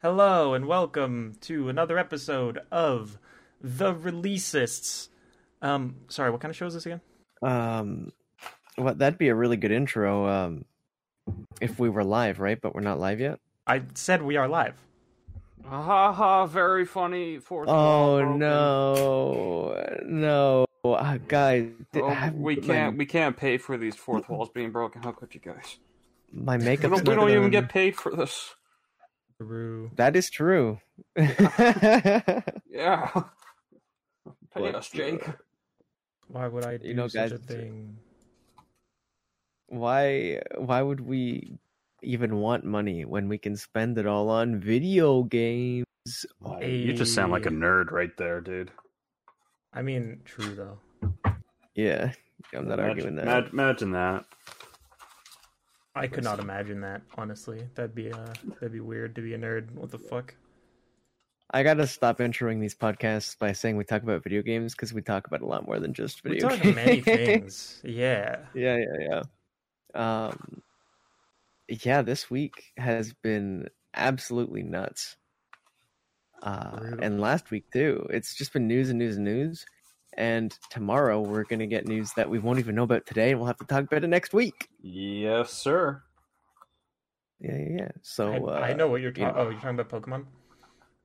Hello and welcome to another episode of The Releasists. Sorry, what kind of show is this again? Well, that'd be a really good intro if we were live, right? But we're not live yet? I said we are live. Ha ha, very funny. No. Guys. We can't pay for these fourth walls being broken. How could you guys? My makeup. We don't even get paid for this. That is true. Yeah. Pay us, Jake. Why would I do such a thing? Why would we even want money when we can spend it all on video games? Oh, you just sound like a nerd right there, dude. I mean, true, though. Yeah, I'm not arguing that. Imagine that. I could not imagine that, honestly. That'd be weird to be a nerd. What the fuck? I gotta stop introing these podcasts by saying we talk about video games, because we talk about a lot more than just video games. We talk about many things. Yeah. This week has been absolutely nuts. And last week, too. It's just been news and news and news. And tomorrow we're going to get news that we won't even know about today, and we'll have to talk about it next week. Yes, sir. Yeah. So I know what you're talking about. Oh, you're talking about Pokemon?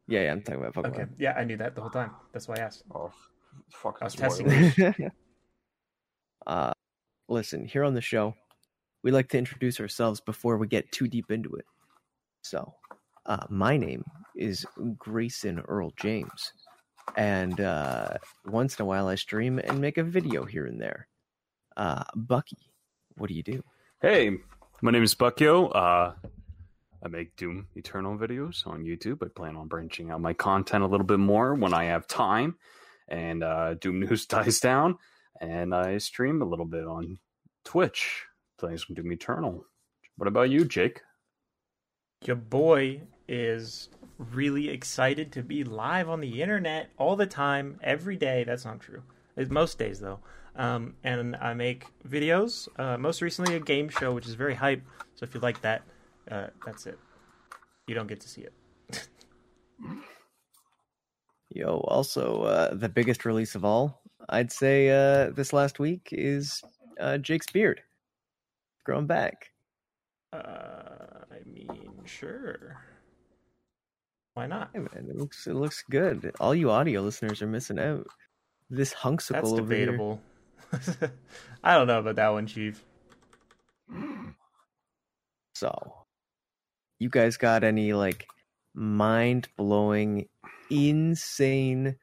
Yeah, I'm talking about Pokemon. Okay. Yeah, I knew that the whole time. That's why I asked. Oh, fuck. I was testing you. Listen, here on the show, we like to introduce ourselves before we get too deep into it. So my name is Grayson Earl James. And once in a while I stream and make a video here and there. Bucky, what do you do? Hey, my name is Buckyo. I make Doom Eternal videos on YouTube. I plan on branching out my content a little bit more when I have time. And Doom News dies down. And I stream a little bit on Twitch, playing some Doom Eternal. What about you, Jake? Your boy is really excited to be live on the internet all the time, every day. That's not true. It's most days, though. And I make videos, most recently a game show, which is very hype. So if you like that, that's it. You don't get to see it. Yo, also, the biggest release of all, I'd say this last week, is Jake's beard. Growing back. I mean, sure. Why not? Hey man, it looks good. All you audio listeners are missing out. This hunksicle over here. That's debatable. I don't know about that one, Chief. So, you guys got any mind-blowing, insane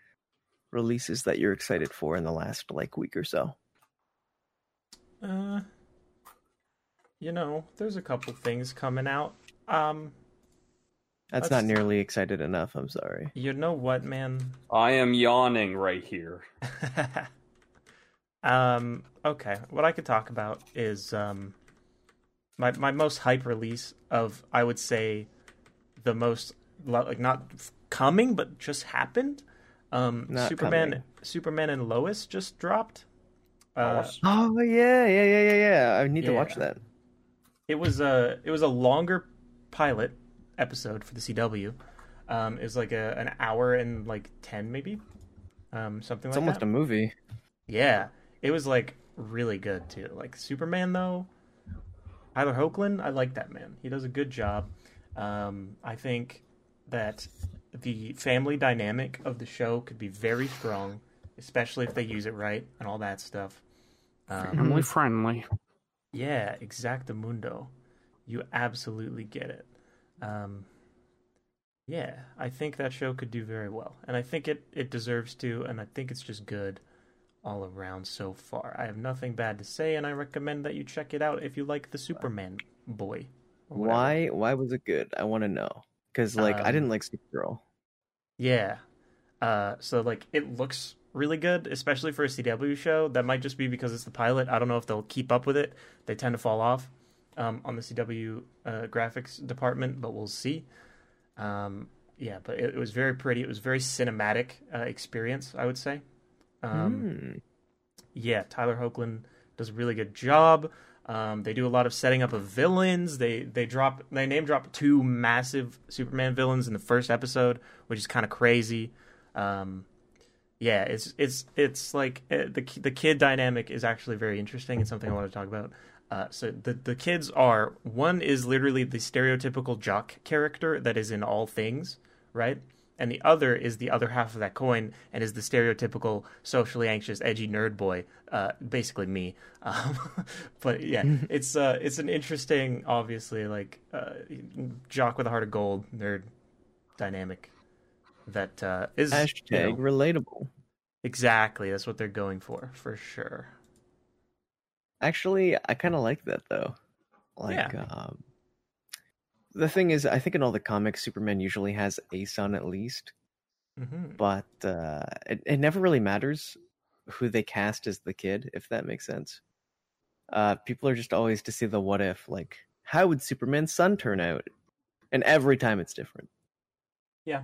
releases that you're excited for in the last week or so? There's a couple things coming out. That's not nearly excited enough, I'm sorry. You know what, man? I am yawning right here. Okay, what I could talk about is my most hype release of, I would say, the most, not coming, but just happened. Superman and Lois just dropped. Yeah. I need to watch that. It was a longer pilot episode for the CW. It was an hour and 10 maybe, something like that. It's almost a movie. Yeah, it was really good too. Superman though, Tyler Hoechlin, I like that man. He does a good job. I think that the family dynamic of the show could be very strong, especially if they use it right and all that stuff. Family friendly. Yeah, exactamundo. You absolutely get it. I think that show could do very well, and I think it deserves to, and I think it's just good all around so far. I have nothing bad to say, and I recommend that you check it out if you like the Superman boy. Why was it good? I want to know, because I didn't like Supergirl. Yeah, so it looks really good, especially for a CW show. That might just be because it's the pilot. I don't know if they'll keep up with it. They tend to fall off on the CW graphics department, but we'll see. But it was very pretty. It was very cinematic experience, I would say. Tyler Hoechlin does a really good job. They do a lot of setting up of villains. They name drop two massive Superman villains in the first episode, which is kind of crazy. Yeah, it's like the kid dynamic is actually very interesting and something I want to talk about. So the kids are, one is literally the stereotypical jock character that is in all things, right? And the other is the other half of that coin and is the stereotypical socially anxious, edgy nerd boy, basically me. But yeah, it's an interesting, obviously, like jock with a heart of gold nerd dynamic that is # relatable. Exactly, that's what they're going for sure. Actually, I kind of like that though. Like, yeah. The thing is, I think in all the comics, Superman usually has a son at least, but it never really matters who they cast as the kid, if that makes sense. People are just always to see the what if, like, how would Superman's son turn out? And every time it's different. Yeah.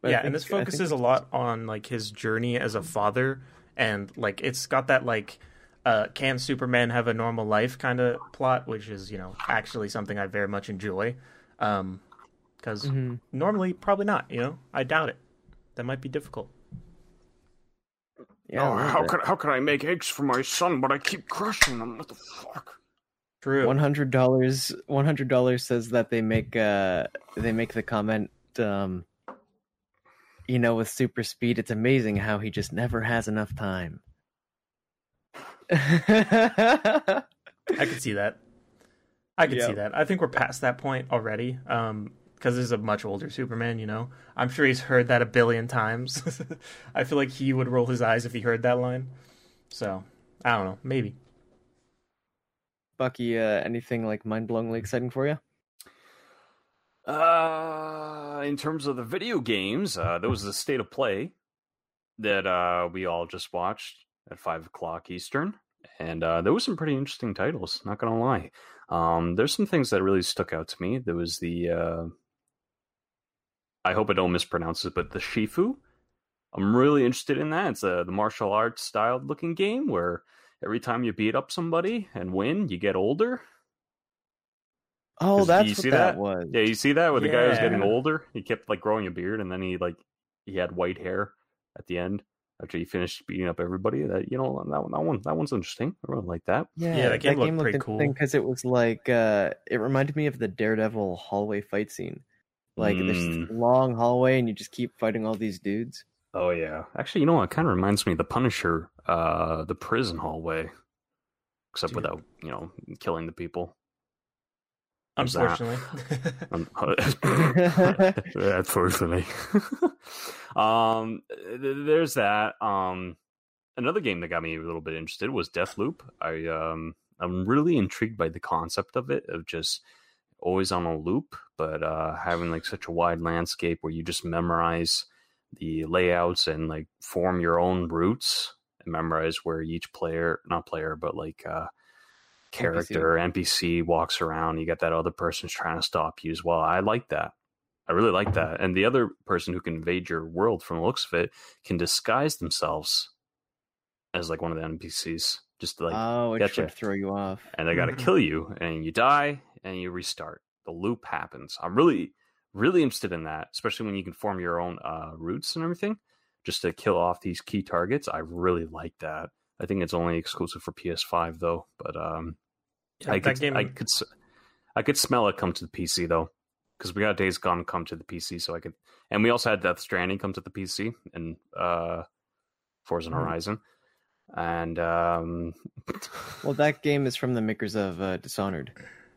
But yeah, and this focuses a lot on, like, his journey as a father, and, like, it's got that, like... can Superman have a normal life kind of plot, which is, you know, actually something I very much enjoy. Because normally, probably not, you know? I doubt it. That might be difficult. Yeah, oh, how could I make eggs for my son, but I keep crushing them? What the fuck? True. $100 says that they make the comment, you know, with super speed, it's amazing how he just never has enough time. I could see that. See that. I think we're past that point already. Because this is a much older Superman, you know. I'm sure he's heard that a billion times. I feel like he would roll his eyes if he heard that line. So, I don't know. Maybe. Bucky, anything like mind-blowingly exciting for you? In terms of the video games, there was the State of Play that we all just watched at 5:00 Eastern, and there was some pretty interesting titles, not gonna lie. There's some things that really stuck out to me. There was the I hope I don't mispronounce it, but the Shifu. I'm really interested in that. It's the martial arts style looking game where every time you beat up somebody and win, you get older. Oh, that's what that was. Yeah, you see that where the guy was getting older. He kept like growing a beard, and then he had white hair at the end. After you finished beating up everybody, that one's interesting. I really like that. Yeah, that game looked pretty cool because it was like it reminded me of the Daredevil hallway fight scene. Like this long hallway, and you just keep fighting all these dudes. Oh yeah, actually, you know what? It kind of reminds me of the Punisher, the prison hallway, except without killing the people. Unfortunately. Unfortunately. There's that. Another game that got me a little bit interested was Deathloop. I'm really intrigued by the concept of it, of just always on a loop, but having like such a wide landscape where you just memorize the layouts and like form your own routes and memorize where each player, not player, but like character NPC walks around. You got that other person's trying to stop you as well. I like that. I really like that. And the other person who can invade your world, from the looks of it, can disguise themselves as like one of the NPCs, just to like try to throw you off, and they got to kill you, and you die, and you restart. The loop happens. I'm really, really interested in that, especially when you can form your own routes and everything, just to kill off these key targets. I really like that. I think it's only exclusive for PS5 though, but I could smell it come to the PC though, because we got Days Gone come to the PC, so I could, and we also had Death Stranding come to the PC and Forza Horizon, and well, that game is from the makers of Dishonored,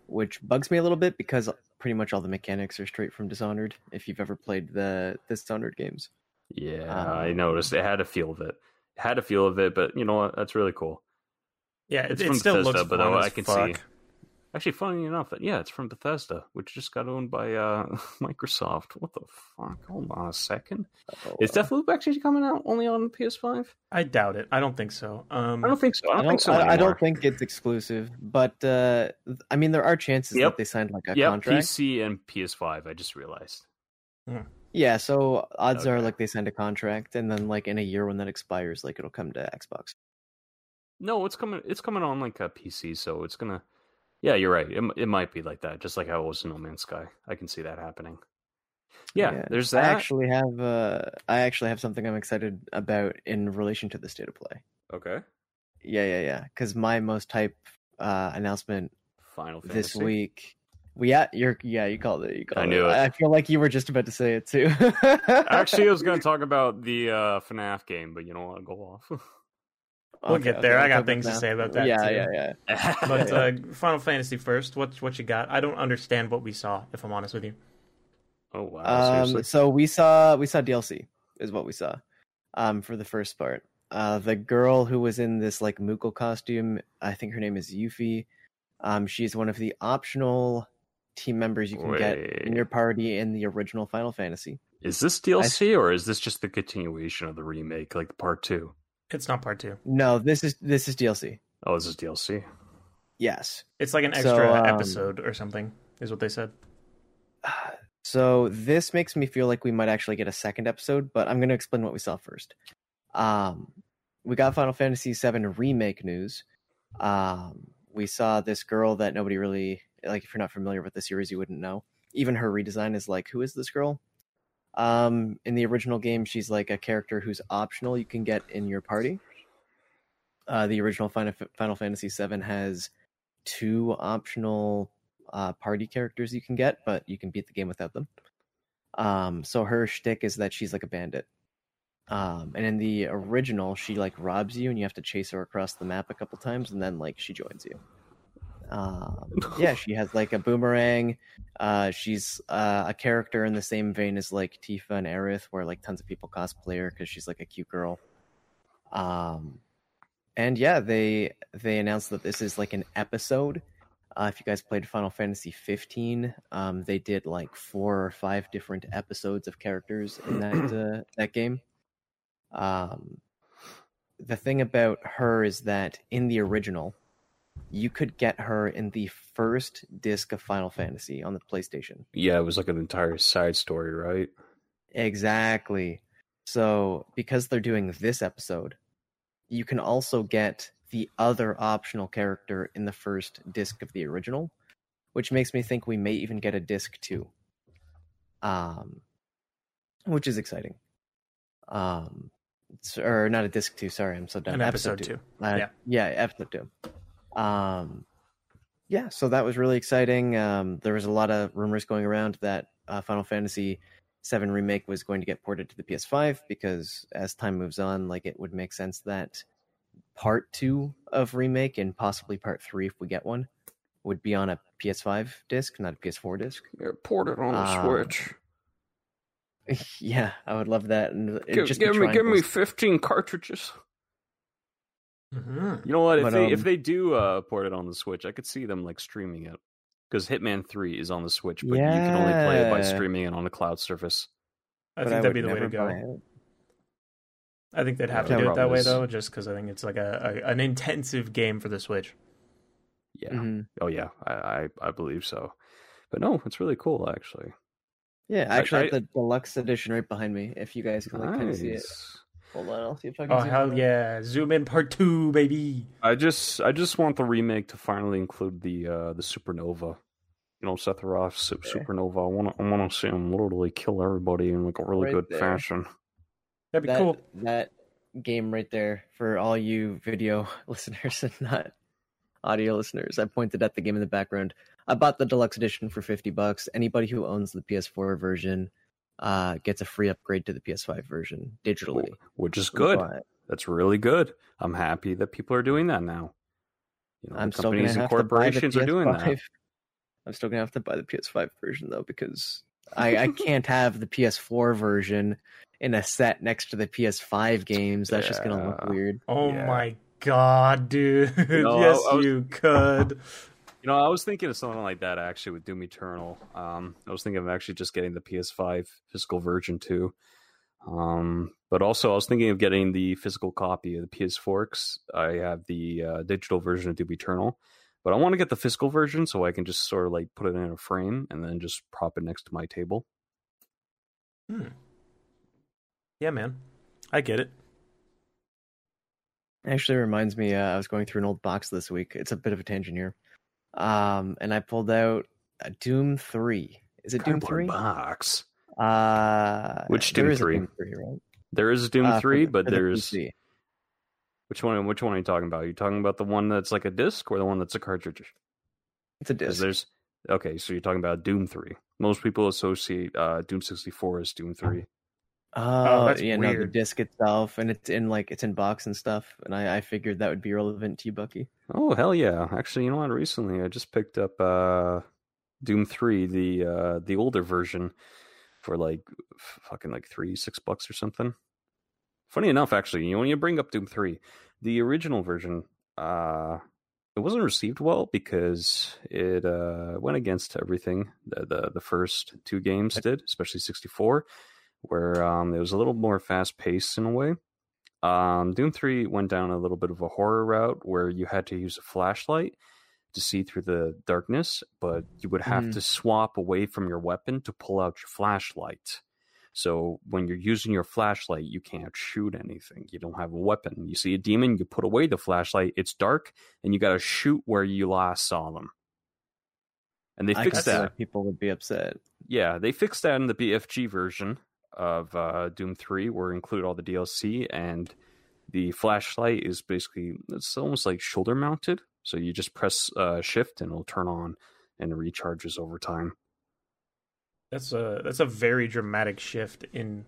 which bugs me a little bit because pretty much all the mechanics are straight from Dishonored. If you've ever played the Dishonored games, I noticed it had a feel of it. But you know what? That's really cool. Yeah, it's from still Bethesda, looks but I can fuck. See. Actually, funny enough, it's from Bethesda, which just got owned by Microsoft. What the fuck? Hold on a second. Is Deathloop actually coming out only on PS5? I doubt it. I don't think so. I don't think it's exclusive, but I mean, there are chances that they signed like a contract. PC and PS5. I just realized. Hmm. Yeah, so odds are like they signed a contract, and then like in a year when that expires, like it'll come to Xbox. No, it's coming on like a PC, so it's gonna. Yeah, you're right. It might be like that, just like how it was in No Man's Sky. I can see that happening. Yeah, there's that. I actually have something I'm excited about in relation to the state of play. Okay. Yeah. Because my most hype announcement Final Fantasy this week. You called it. I knew it. I feel like you were just about to say it too. Actually, I was going to talk about the FNAF game, but you don't want to go off. We'll get there. I got things to say about that. Yeah. But Final Fantasy first. What you got? I don't understand what we saw, if I'm honest with you. Oh wow! So we saw DLC is what we saw, for the first part. The girl who was in this like Moogle costume, I think her name is Yuffie. She's one of the optional team members you can get in your party in the original Final Fantasy. Is this DLC or is this just the continuation of the remake, like part 2? It's not part 2. No, this is DLC. Oh, this is DLC. Yes, it's like an extra episode or something, is what they said. So this makes me feel like we might actually get a second episode, but I'm going to explain what we saw first. We got Final Fantasy 7 Remake news. We saw this girl that nobody really, like, if you're not familiar with the series, you wouldn't know. Even her redesign is like, who is this girl? In the original game, she's like a character who's optional you can get in your party. The original Final Fantasy 7 has 2 optional party characters you can get, but you can beat the game without them. So her shtick is that she's like a bandit. And in the original, she like robs you and you have to chase her across the map a couple times, and then like she joins you. She has like a boomerang. She's a character in the same vein as like Tifa and Aerith, where like tons of people cosplay her because she's like a cute girl. And yeah, they announced that this is like an episode. If you guys played Final Fantasy 15, they did like 4 or 5 different episodes of characters in that that game. The thing about her is that in the original, you could get her in the first disc of Final Fantasy on the PlayStation. Yeah, it was like an entire side story, right? Exactly. So because they're doing this episode, you can also get the other optional character in the first disc of the original, which makes me think we may even get a disc 2, which is exciting. Or not a disc 2, sorry, I'm so done. An episode 2. Yeah, episode 2. So that was really exciting. There was a lot of rumors going around that Final Fantasy 7 Remake was going to get ported to the PS5, because as time moves on, like, it would make sense that part 2 of Remake, and possibly part 3 if we get one, would be on a PS5 disc, not a PS4 disc. Yeah, port it on the Switch. Yeah, I would love that. And give me 15 cartridges. Mm-hmm. You know what? If they do port it on the Switch, I could see them like streaming it, because Hitman 3 is on the Switch, but you can only play it by streaming it on a cloud service. I think that'd be the way to go. I think they'd have to do it that way though, just because I think it's like an intensive game for the Switch. Yeah. Mm-hmm. Oh yeah, I believe so. But no, it's really cool actually. Yeah, actually, I have the deluxe edition right behind me. If you guys can kind of see it, hold on, I'll see if I can. Oh hell yeah! Zoom in part 2, baby. I just want the remake to finally include the supernova. You know, Seth Roth's supernova. I want to see him literally kill everybody in like a really good fashion. That'd be cool. That game right there for all you video listeners and not audio listeners. I pointed at the game in the background. I bought the deluxe edition for $50. Anybody who owns the PS4 version gets a free upgrade to the PS5 version digitally, which is good. That's really good. I'm happy that people are doing that now. You know, companies and corporations are doing that. I'm still gonna have to buy the PS5 version though, because I can't have the PS4 version in a set next to the PS5 games. That's just gonna look weird. Oh my God, dude! No, yes, you could. You know, I was thinking of something like that actually with Doom Eternal. I was thinking of actually just getting the PS5 physical version too. But also, I was thinking of getting the physical copy of the PS4. 'Cause I have the digital version of Doom Eternal, but I want to get the physical version so I can just sort of like put it in a frame and then just prop it next to my table. Yeah, man, I get it. Actually reminds me, I was going through an old box this week. It's a bit of a tangent here. And I pulled out Doom 3. Is it Doom 3? Box. Which Doom 3? Doom 3, right? There is Doom 3, but there's... PC. Which one are you talking about? Are you talking about the one that's like a disc or the one that's a cartridge? It's a disc. Okay, so you're talking about Doom 3. Most people associate Doom 64 as Doom 3. Oh, that's weird. No, the disc itself, and it's in box and stuff, and I figured that would be relevant to you, Bucky. Oh, hell yeah. Actually, you know what? Recently, I just picked up Doom 3, the older version, for like $6 or something. Funny enough, actually, when you bring up Doom 3, the original version, it wasn't received well because it went against everything the first two games did, especially 64, where it was a little more fast-paced in a way. Doom 3 went down a little bit of a horror route where you had to use a flashlight to see through the darkness, but you would have to swap away from your weapon to pull out your flashlight. So when you're using your flashlight, you can't shoot anything. You don't have a weapon. You see a demon, you put away the flashlight, it's dark, and you got to shoot where you last saw them. And they fixed that. Like, people would be upset. Yeah, they fixed that in the BFG version of Doom 3, where it include all the DLC, and the flashlight is basically, it's almost like shoulder mounted. So you just press shift and it'll turn on and it recharges over time. That's a very dramatic shift in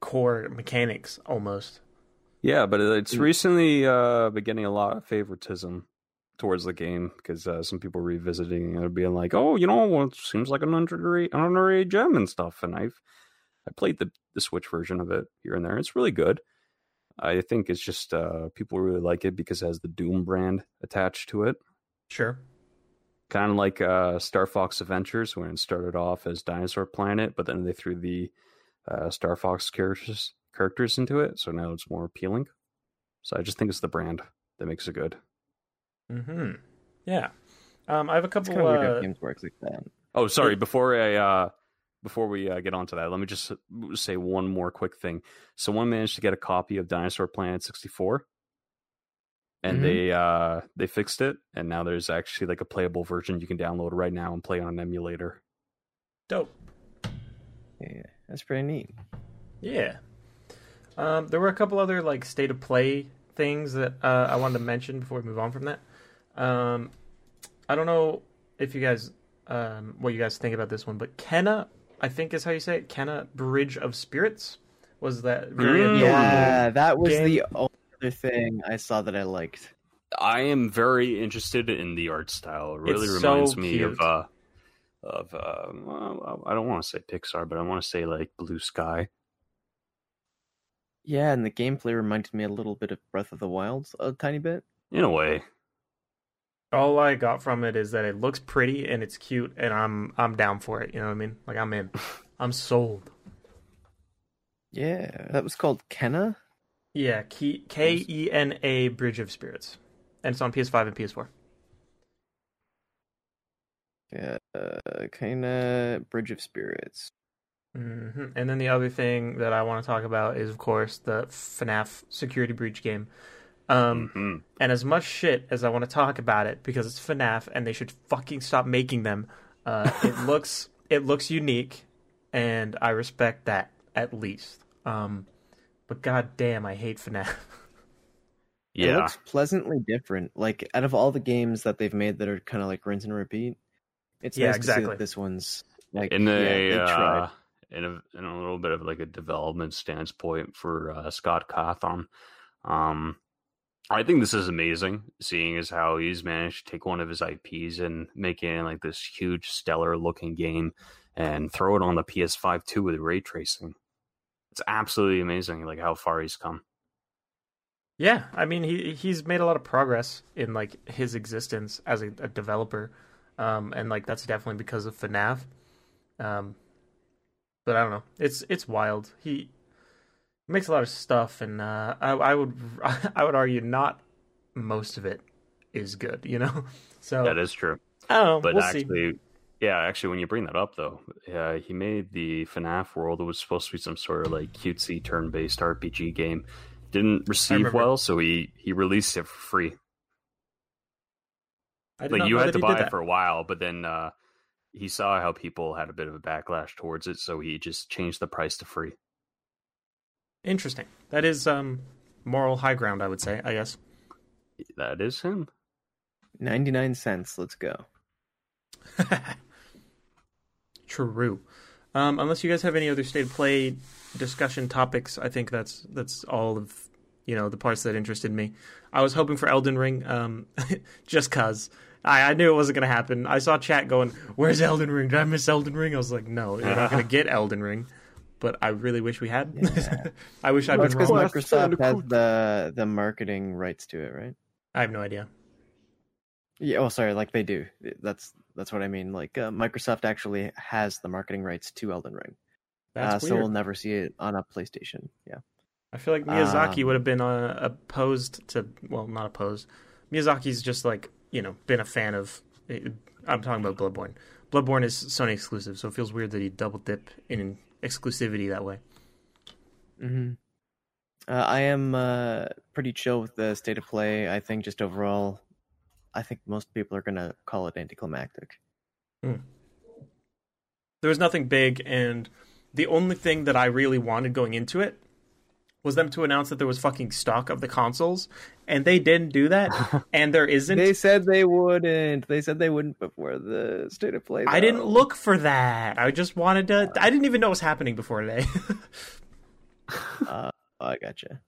core mechanics, almost. Yeah, but it's recently been getting a lot of favoritism towards the game because some people revisiting it being like, "Oh, you know, well, it seems like an honorary gem and stuff." And I played the Switch version of it here and there. It's really good. I think it's just people really like it because it has the Doom brand attached to it. Sure. Kind of like Star Fox Adventures, when it started off as Dinosaur Planet, but then they threw the Star Fox characters into it, so now it's more appealing. So I just think it's the brand that makes it good. Mm-hmm. Yeah. I have a couple of games works like that. Oh, sorry. Before we get onto that, let me just say one more quick thing. Someone managed to get a copy of Dinosaur Planet 64. And they fixed it, and now there's actually like a playable version you can download right now and play on an emulator. Dope. Yeah, that's pretty neat. Yeah. There were a couple other like state of play things that I wanted to mention before we move on from that. I don't know if you guys what you guys think about this one, but Kena, I think is how you say it. Kena Bridge of Spirits was that very adorable. Yeah, that was game. Thing I saw that I liked. I am very interested in the art style. It really reminds me of I don't want to say Pixar, but I want to say like Blue Sky. Yeah, and the gameplay reminded me a little bit of Breath of the Wild, a tiny bit. In a way. All I got from it is that it looks pretty and it's cute, and I'm down for it. You know what I mean? Like I'm in. I'm sold. Yeah, that was called Kena. Yeah, Kena Bridge of Spirits. And it's on PS5 and PS4. Yeah, Kena Bridge of Spirits. Mm-hmm. And then the other thing that I want to talk about is, of course, the FNAF security breach game. And as much shit as I want to talk about it, because it's FNAF and they should fucking stop making them, it looks unique, and I respect that, at least. But goddamn, I hate FNAF. Yeah. It looks pleasantly different. Like, out of all the games that they've made that are kind of like rinse and repeat, it's nice to see that this one's like tried. In a little bit of like a development standpoint for Scott Cawthon. I think this is amazing, seeing as how he's managed to take one of his IPs and make it like this huge, stellar-looking game and throw it on the PS5 too with ray tracing. It's absolutely amazing, like how far he's come. Yeah, I mean, he's made a lot of progress in like his existence as a developer, and like that's definitely because of FNAF. But I don't know, it's wild. He makes a lot of stuff, and I would argue not most of it is good, you know. So that is true. I don't know, but we'll actually. See. Yeah, actually, when you bring that up, though, he made the FNAF world. It was supposed to be some sort of like cutesy turn-based RPG game, didn't receive well, so he released it for free. Like, you had to buy it for a while, but then he saw how people had a bit of a backlash towards it, so he just changed the price to free. Interesting. That is moral high ground, I would say, I guess. That is him. 99 cents, let's go. True. Unless you guys have any other state of play discussion topics, I think that's all of, you know, the parts that interested me. I was hoping for Elden Ring, just because I knew it wasn't going to happen. I saw chat going, "Where's Elden Ring? Did I miss Elden Ring?" I was like, "No, you're not going to get Elden Ring." But I really wish we had. Yeah. I wish I'd been wrong. Because Microsoft has the marketing rights to it, right? I have no idea. Yeah, oh, sorry, like they do. That's what I mean. Like Microsoft actually has the marketing rights to Elden Ring. That's weird. So we'll never see it on a PlayStation. Yeah. I feel like Miyazaki would have been opposed to... Well, not opposed. Miyazaki's just like, you know, been a fan of... I'm talking about Bloodborne. Bloodborne is Sony exclusive, so it feels weird that he double dip in exclusivity that way. Mm-hmm. I am pretty chill with the state of play. I think just overall, I think most people are going to call it anticlimactic. Mm. There was nothing big, and the only thing that I really wanted going into it was them to announce that there was fucking stock of the consoles, and they didn't do that, and there isn't. They said they wouldn't. They said they wouldn't before the state of play, though. I didn't look for that. I just wanted to... I didn't even know what was happening before today. I gotcha.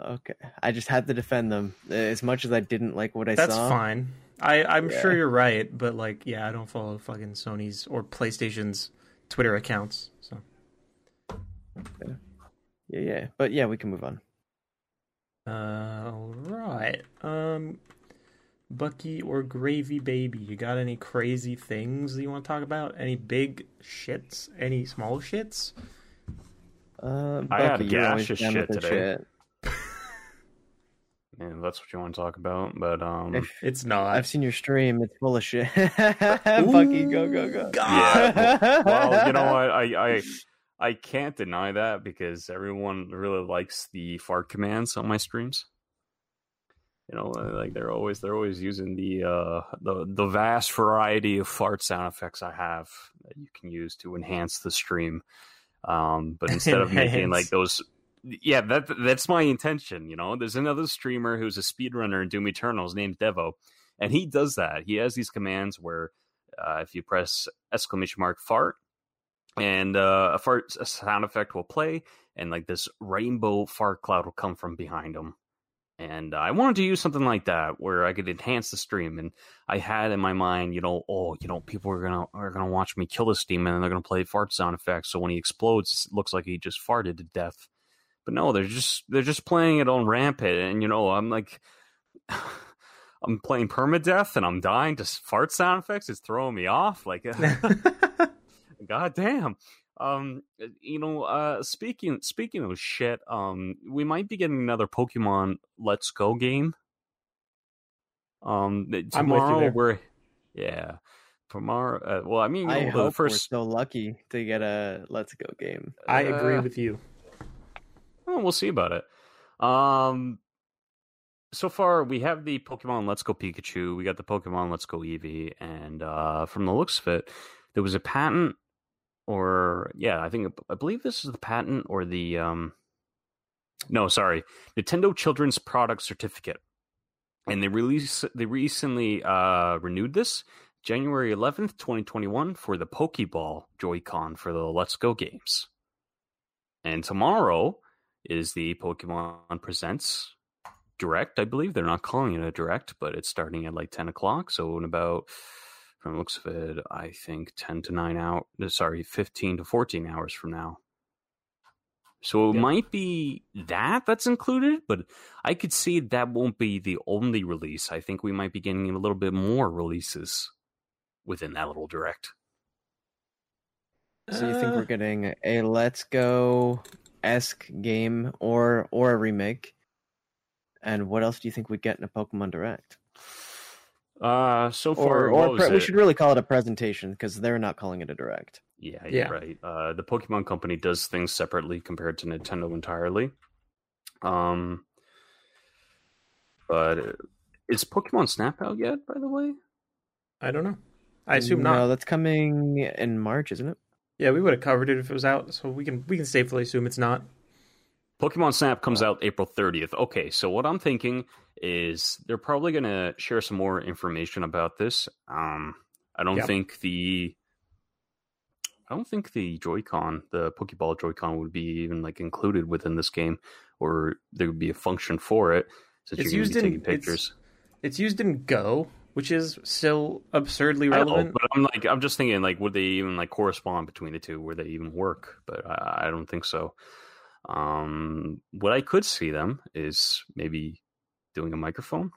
Okay. I just had to defend them. As much as I didn't like what I saw... That's fine. I'm sure you're right, but, like, yeah, I don't follow fucking Sony's or PlayStation's Twitter accounts, so... Okay. Yeah, but yeah, we can move on. All right. Bucky or Gravy Baby, you got any crazy things that you want to talk about? Any big shits? Any small shits? Bucky, I had a gaseous shit today. Shit. Man, that's what you want to talk about, but it's not. I've seen your stream; it's full of shit. Bucky, go. Yeah. Well, you know what? I can't deny that because everyone really likes the fart commands on my streams. You know, like they're always using the vast variety of fart sound effects I have that you can use to enhance the stream. But instead of making like those, yeah, that's my intention. You know, there's another streamer who's a speedrunner in Doom Eternal. His name's Devo, and he does that. He has these commands where if you press ! Fart. And a fart sound effect will play, and like this rainbow fart cloud will come from behind him. And I wanted to use something like that where I could enhance the stream. And I had in my mind, people are gonna watch me kill this demon, and they're gonna play fart sound effects. So when he explodes, it looks like he just farted to death. But no, they're just playing it on rampant. And I'm like, I'm playing permadeath, and I'm dying to fart sound effects. It's throwing me off, like. God damn. Speaking of shit, we might be getting another Pokemon Let's Go game. Tomorrow. Well, I mean, I hope we're so lucky to get a Let's Go game. I agree with you. Well, we'll see about it. So far, we have the Pokemon Let's Go Pikachu. We got the Pokemon Let's Go Eevee, and from the looks of it, there was a patent. I believe this is the patent or the Nintendo Children's Product Certificate, and they recently renewed this January 11th, 2021 for the Pokeball Joy-Con for the Let's Go games, and tomorrow is the Pokemon Presents Direct. I believe they're not calling it a Direct, but it's starting at like 10 o'clock, so in about, from the looks of it, I think 15 to 14 hours from now. So it might be that's included, but I could see that won't be the only release. I think we might be getting a little bit more releases within that little Direct. So you think we're getting a Let's Go-esque game or a remake? And what else do you think we'd get in a Pokemon Direct? So far, we should really call it a presentation because they're not calling it a Direct. Yeah, you're right. The Pokemon company does things separately compared to Nintendo entirely. But is Pokemon Snap out yet, by the way? I don't know. I assume not. No, that's coming in March, isn't it? Yeah, we would have covered it if it was out, so we can safely assume it's not. Pokemon Snap comes out April 30th. Okay, so what I'm thinking is they're probably going to share some more information about this. I don't think the Joy-Con, the Pokeball Joy-Con, would be even like included within this game, or there would be a function for it. Since it's you're used in pictures. It's used in Go, which is still absurdly relevant. Know, but I'm just thinking, like, would they even like correspond between the two? Would they even work? But I don't think so. What I could see them is maybe doing a microphone,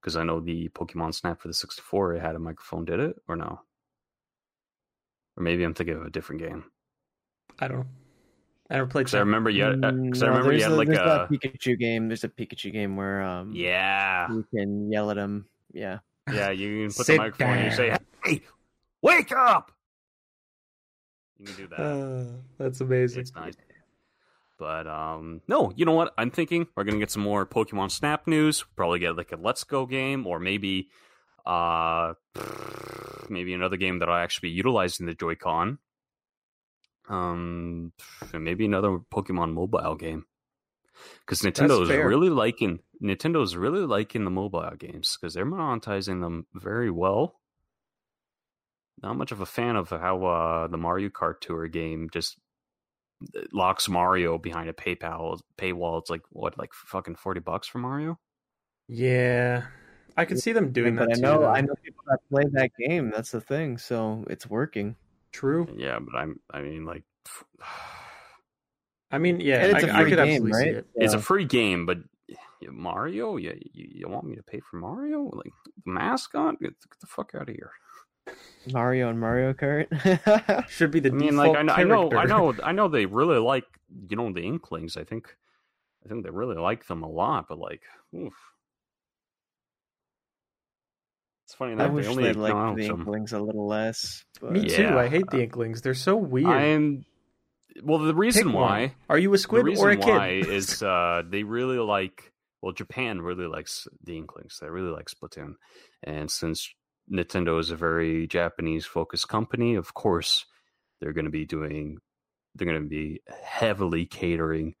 because I know the Pokemon Snap for the 64 it had a microphone. Did it or no? Or maybe I'm thinking of a different game. I don't know. I never played. I remember you had a Pikachu game. There's a Pikachu game where you can yell at him. Yeah, you can put the microphone down. And you say, "Hey, wake up!" You can do that. That's amazing. It's nice. But no, you know what? I'm thinking we're gonna get some more Pokemon Snap news. Probably get like a Let's Go game, or maybe another game that'll actually be utilizing the Joy-Con. And maybe another Pokemon mobile game. Because Nintendo's really liking the mobile games because they're monetizing them very well. Not much of a fan of how the Mario Kart Tour game just locks Mario behind a paywall. It's like what, like fucking $40 for Mario? Yeah, I could see them doing that. I know people that play that game. That's the thing. So it's working. True. Yeah, but I mean, yeah, and it's a free game, right? It. Yeah. It's a free game, but Mario, you want me to pay for Mario? Like the mascot? Get the fuck out of here! Mario and Mario Kart should be the. I mean, like I know they really like the Inklings. I think they really like them a lot, but like, oof. It's funny that I wish they liked the Inklings a little less. But... Me too. Yeah. I hate the Inklings. They're so weird. Well, the reason why... Are you a squid or a kid? The reason why is they really like... Well, Japan really likes the Inklings. They really like Splatoon. And since Nintendo is a very Japanese-focused company, of course, they're going to be doing... They're going to be heavily catering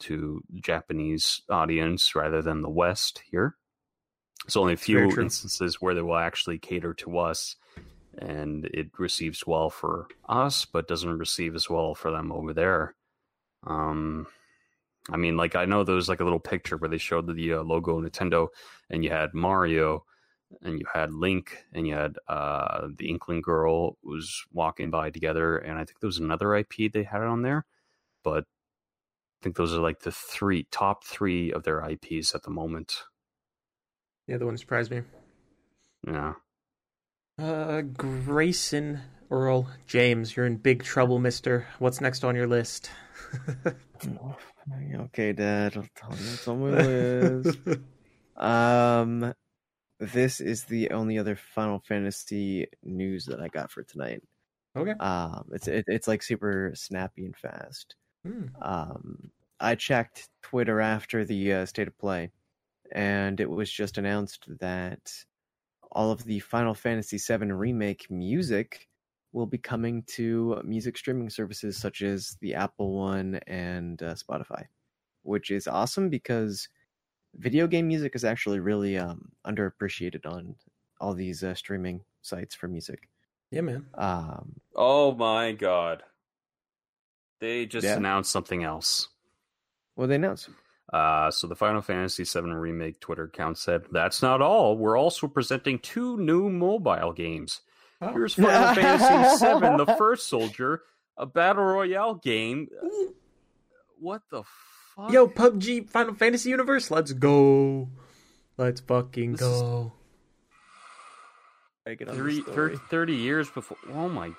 to Japanese audience rather than the West here. It's only a few instances where they will actually cater to us. And it receives well for us, but doesn't receive as well for them over there. I mean, like, I know there was like a little picture where they showed the logo Nintendo, and you had Mario, and you had Link, and you had the Inkling girl was walking by together, and I think there was another IP they had on there, but I think those are like the top three of their IPs at the moment. Yeah, the one surprised me. Yeah. Grayson Earl James, you're in big trouble, mister. What's next on your list? Okay, Dad, I'll tell you what's on my list. This is the only other Final Fantasy news that I got for tonight. Okay. It's like super snappy and fast. I checked Twitter after the State of Play, and it was just announced that all of the Final Fantasy 7 Remake music will be coming to music streaming services such as the Apple one and Spotify, which is awesome because video game music is actually really underappreciated on all these streaming sites for music. Yeah, man. Oh, my God. They just announced something else. What did they announce? So the Final Fantasy 7 Remake Twitter account said, "That's not all. We're also presenting two new mobile games. Here's Final Fantasy 7, The First Soldier, a battle royale game." What the fuck? Yo, PUBG Final Fantasy Universe, let's go. Let's fucking go. 30 years before. Oh my.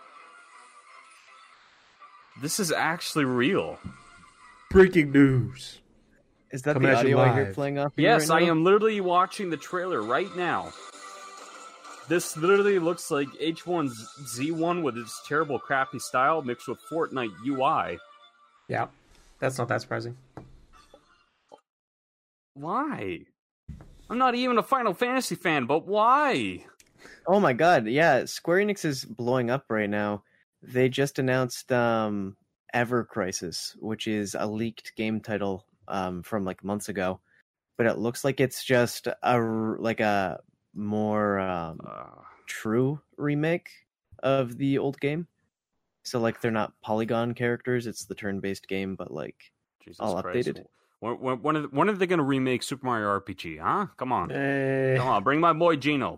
This is actually real. Breaking news. Is that the audio I hear playing off? Yes, right now? I am literally watching the trailer right now. This literally looks like H1Z1 with its terrible, crappy style mixed with Fortnite UI. Yeah, that's not that surprising. Why? I'm not even a Final Fantasy fan, but why? Oh my god, yeah, Square Enix is blowing up right now. They just announced Ever Crisis, which is a leaked game title from like months ago, but it looks like it's just a more true remake of the old game. So like they're not polygon characters; it's the turn-based game, but like Jesus all Christ. Updated. When are they going to remake Super Mario RPG, huh? Come on. Hey. Come on, bring my boy Geno.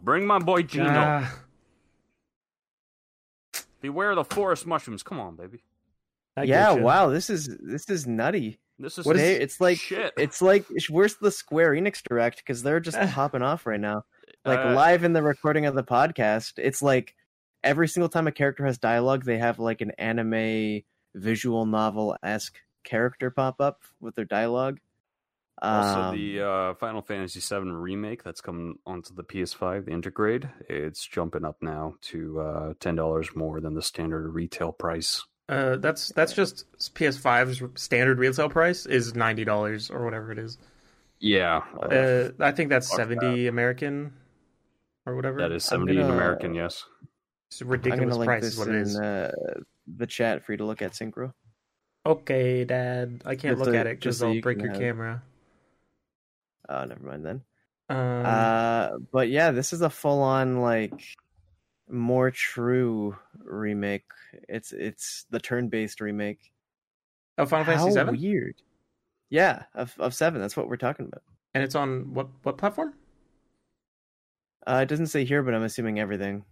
Beware the forest mushrooms. Come on, baby. Yeah, wow, this is nutty. This is shit. It's like, where's the Square Enix Direct? Because they're just popping off right now. Like live in the recording of the podcast, it's like every single time a character has dialogue, they have like an anime visual novel-esque character pop up with their dialogue. Also, the Final Fantasy 7 Remake that's coming onto the PS5, the Intergrade, it's jumping up now to $10 more than the standard retail price. That's just PS5's standard retail price is $90 or whatever it is. Yeah, I think that's $70 American or whatever. That is $70 American. Yes, it's a ridiculous price. Is what it is. The chat for you to look at, Synchro. Okay, Dad. I can't look at it because I'll break your camera. Oh, never mind then. But yeah, this is a full-on, like, more true remake. It's the turn-based remake. Of Final Fantasy 7? How weird. Yeah, of 7. That's what we're talking about. And it's on what platform? It doesn't say here, but I'm assuming everything.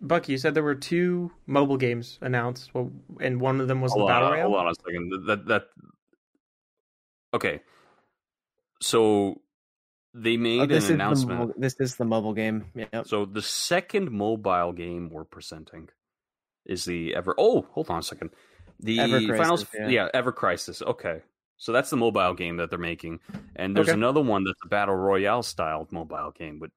Bucky, you said there were two mobile games announced, and one of them was the Battle Royale? Hold on a second. Okay. So they made an announcement. This is the mobile game. Yep. So the second mobile game we're presenting is the Ever... Oh, hold on a second. The Ever Crisis. Yeah, Ever Crisis. Okay. So that's the mobile game that they're making. And there's another one that's a Battle Royale-styled mobile game, but...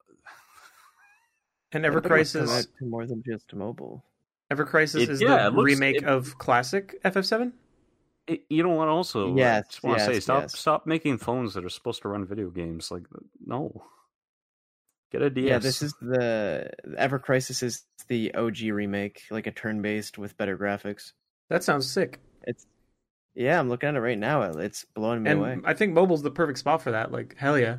And Ever Crisis more than just mobile. Ever Crisis is the remake of classic FF7. Stop making phones that are supposed to run video games. Like, no, get a DS. Yeah, this is the Ever Crisis is the OG remake, like a turn-based with better graphics. That sounds sick. I'm looking at it right now. It's blowing me away. I think mobile's the perfect spot for that. Like, hell yeah.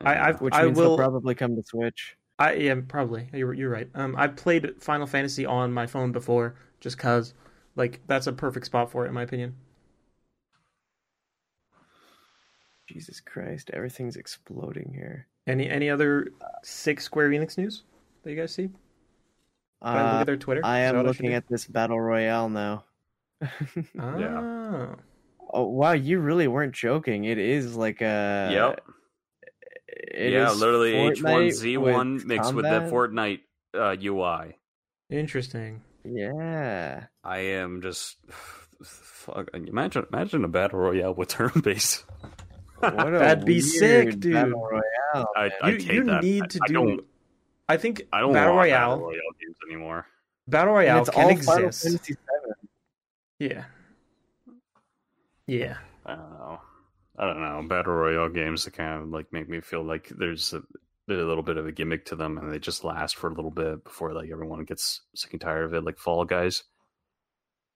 Which means they'll probably come to Switch. Probably. You're right. I've played Final Fantasy on my phone before, just cause, like, that's a perfect spot for it, in my opinion. Jesus Christ, everything's exploding here. Any other sick Square Enix news that you guys see? Can I look at their Twitter? I am looking at this Battle Royale now. Yeah. Oh wow, you really weren't joking. It is like a. Yep. It is literally Fortnite H1Z1 with mixed combat? With the Fortnite UI. Interesting. Yeah. I am just... Fuck. Imagine a Battle Royale with turn-based. That'd be sick, dude. Battle Royale. I don't want Battle Royale games anymore. Battle Royale can exist. Final Fantasy 7. Yeah. Yeah. I don't know. Battle Royale games that kind of like make me feel like there's a little bit of a gimmick to them, and they just last for a little bit before like everyone gets sick and tired of it. Like Fall Guys.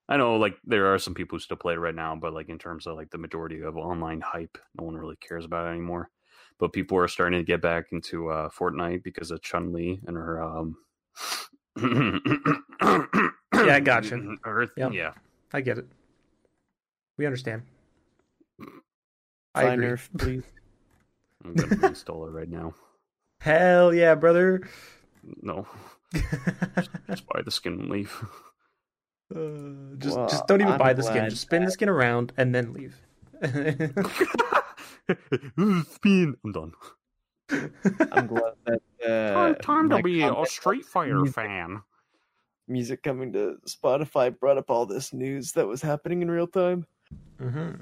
I know like there are some people who still play it right now, but like in terms of like the majority of online hype, no one really cares about it anymore. But people are starting to get back into Fortnite because of Chun-Li and her. Yeah, I gotcha. Yeah, I get it. We understand. I agree. Nerf, please. I'm going to install it right now. Hell yeah, brother. No. just buy the skin and leave. Just don't even buy the skin. Just spin the skin around and then leave. Spin. I'm done. I'm glad that... time to be a Street Fighter fan. Music coming to Spotify brought up all this news that was happening in real time. Mm-hmm.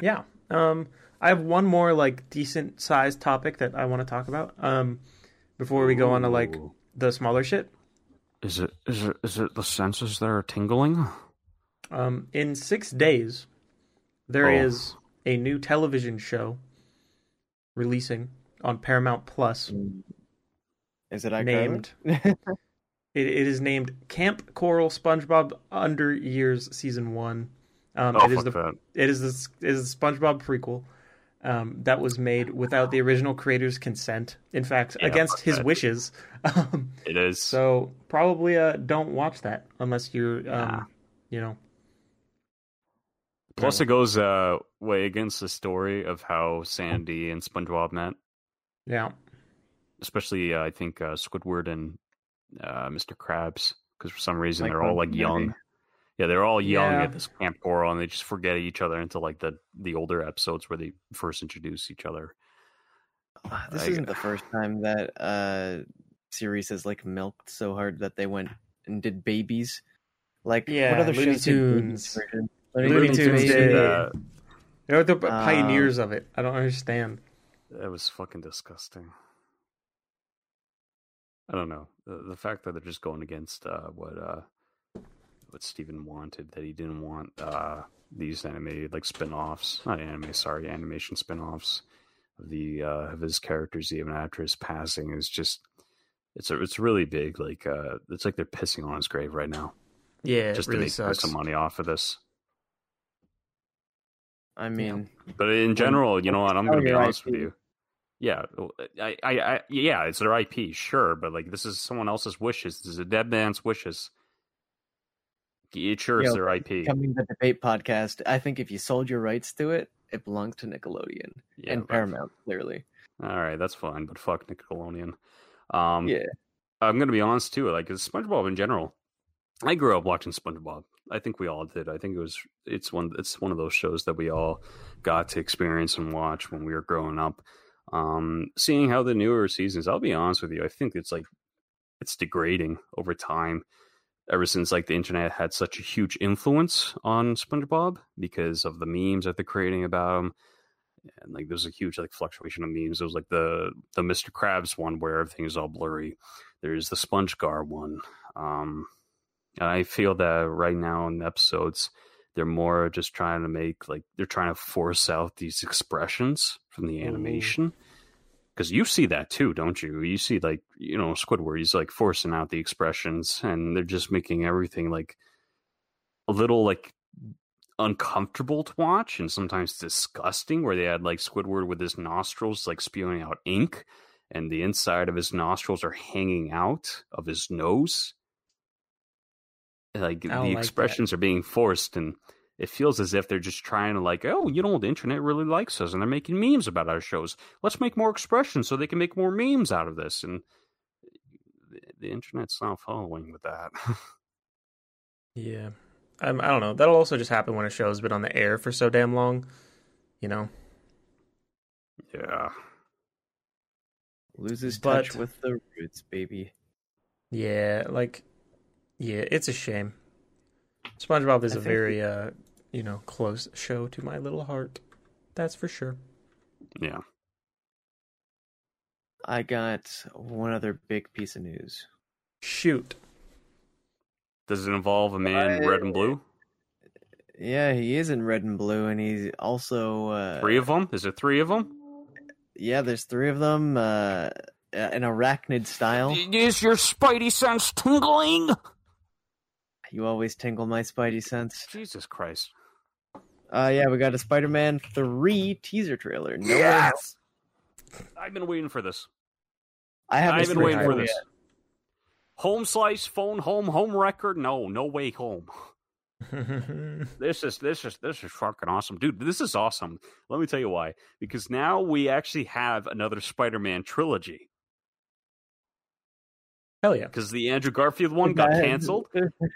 Yeah. I have one more like decent sized topic that I want to talk about before we go on to like the smaller shit. Is it the senses that are tingling? In 6 days, there is a new television show releasing on Paramount Plus. Is it named? It is named Camp Coral SpongeBob Under Years Season 1. It is the SpongeBob prequel that was made without the original creator's consent. In fact, against his wishes. It is. So probably don't watch that unless you're, you know. Plus, it goes way against the story of how Sandy and SpongeBob met. Yeah. Especially, I think, Squidward and Mr. Krabs, because for some reason they're all young. Yeah, they're all young at this Camp Coral, and they just forget each other until like the older episodes where they first introduce each other. This isn't the first time that series has like milked so hard that they went and did babies. Like what other Looney Tunes? Looney Tunes did. They're the pioneers of it. I don't understand. That was fucking disgusting. I don't know. The fact that they're just going against what Steven wanted, that he didn't want these animated animation spin-offs of the of his characters even after his passing is just it's really big. Like it's like they're pissing on his grave right now. Yeah, just it really to make some money off of this. I mean, but in general, you know what? I'm going to be honest with you. Yeah, I it's their IP, sure, but like this is someone else's wishes. This is a dead man's wishes. It sure is their IP. Coming to the Debate Podcast, I think if you sold your rights to it, it belonged to Nickelodeon and Paramount, clearly. All right, that's fine, but fuck Nickelodeon. I'm going to be honest too. Like SpongeBob in general, I grew up watching SpongeBob. I think we all did. I think it's one of those shows that we all got to experience and watch when we were growing up. Seeing how the newer seasons, I'll be honest with you, I think it's degrading over time ever since like the internet had such a huge influence on SpongeBob because of the memes that they're creating about him. And like there's a huge like fluctuation of memes. There was like the Mr. Krabs one where everything is all blurry. There's the SpongeGar one. And I feel that right now in the episodes they're more just trying to make they're trying to force out these expressions from the animation. Because you see that too, don't you? You see Squidward, he's forcing out the expressions and they're just making everything a little uncomfortable to watch and sometimes disgusting, where they had Squidward with his nostrils spewing out ink and the inside of his nostrils are hanging out of his nose. The expressions are being forced, and it feels as if they're just trying to the internet really likes us and they're making memes about our shows. Let's make more expressions so they can make more memes out of this. And the internet's not following with that. Yeah. I don't know. That'll also just happen when a show's been on the air for so damn long, you know? Yeah. Loses touch with the roots, baby. Yeah. Yeah, it's a shame. SpongeBob is a very, close show to my little heart. That's for sure. Yeah. I got one other big piece of news. Shoot. Does it involve a man in red and blue? Yeah, he is in red and blue, and he's also... three of them? Is there three of them? Yeah, there's three of them, an arachnid style. Is your spidey sense tingling? You always tingle my spidey sense. Jesus Christ. We got a Spider-Man 3 teaser trailer. No yes! Way. I've been waiting for this. I haven't been waiting for this. Home slice, phone home record. No way home. This is fucking awesome. Dude, this is awesome. Let me tell you why. Because now we actually have another Spider-Man trilogy. Hell yeah. Because the Andrew Garfield one got canceled.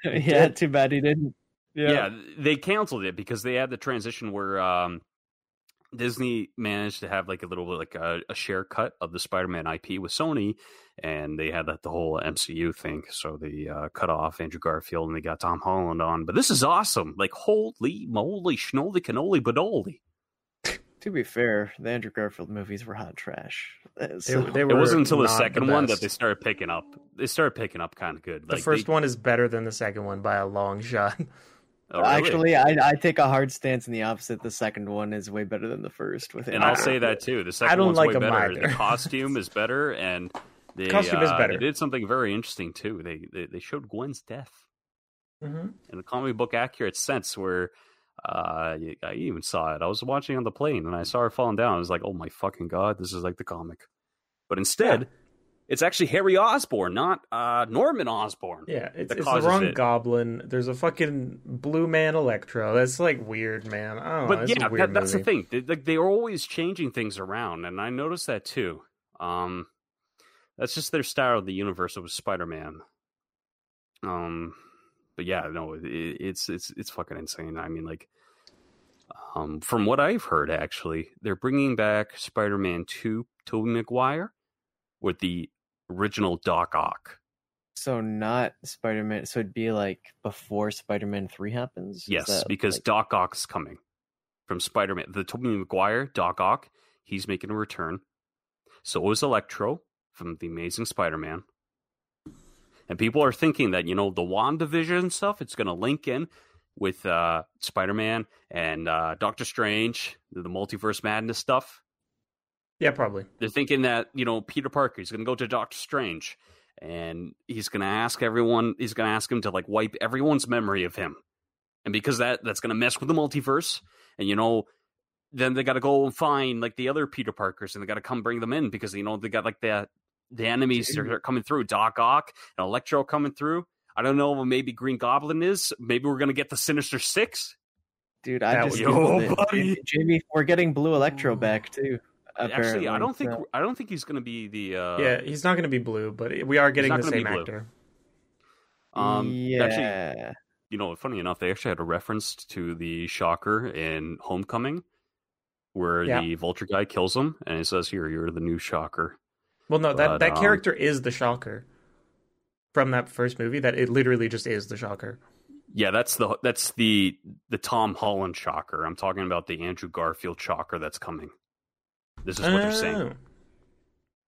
Yeah, too bad he didn't. Yeah. They canceled it because they had the transition where Disney managed to have a share cut of the Spider-Man IP with Sony, and they had the whole MCU thing. So they cut off Andrew Garfield and they got Tom Holland on. But this is awesome. Holy moly, schnolly cannoli, badoli. To be fair, the Andrew Garfield movies were hot trash. So it wasn't until the second one that they started picking up. They started picking up kind of good. Like, the first one is better than the second one by a long shot. Oh, really? Actually, I take a hard stance in the opposite. The second one is way better than the first. And I'll say that too. The second one's way better. The costume is better, and the costume is better. They did something very interesting too. They showed Gwen's death in a comic book accurate sense where. I even saw it. I was watching on the plane and I saw her falling down. I was like, oh my fucking god, this is like the comic. But instead, it's actually Harry Osborn, not Norman Osborn. Yeah, it's the wrong goblin. There's a fucking blue man Electro. That's like weird, man. I don't know. But yeah, that's the thing. They are always changing things around, and I noticed that too. That's just their style of the universe with Spider-Man. But yeah, no, it's fucking insane. I mean, like, from what I've heard, actually, they're bringing back Spider-Man 2, Tobey Maguire, with the original Doc Ock. So not Spider-Man. So it'd be like before Spider-Man 3 happens. Yes, because Doc Ock's coming from Spider-Man. The Tobey Maguire Doc Ock, he's making a return. So is Electro from The Amazing Spider-Man. And people are thinking that, you know, the WandaVision stuff, it's going to link in with Spider-Man and Doctor Strange, the Multiverse Madness stuff. Yeah, probably. They're thinking that, you know, Peter Parker is going to go to Doctor Strange and he's going to ask everyone, he's going to ask him to, like, wipe everyone's memory of him. And because that's going to mess with the multiverse. And, you know, then they got to go and find, like, the other Peter Parkers and they got to come bring them in because, you know, they got, like, that. The enemies are coming through. Doc Ock and Electro coming through. I don't know what maybe Green Goblin is. Maybe we're going to get the Sinister Six. Dude, buddy. Jamie, we're getting Blue Electro back, too. Apparently. Actually, I don't think he's going to be the... yeah, he's not going to be Blue, but we are getting the same actor. Yeah. Actually, you know, funny enough, they actually had a reference to the Shocker in Homecoming, where the Vulture guy kills him, and it says, here, you're the new Shocker. Well, no, that character is the Shocker from that first movie. That it literally just is the Shocker. Yeah, that's the Tom Holland Shocker. I'm talking about the Andrew Garfield Shocker that's coming. This is what they're saying.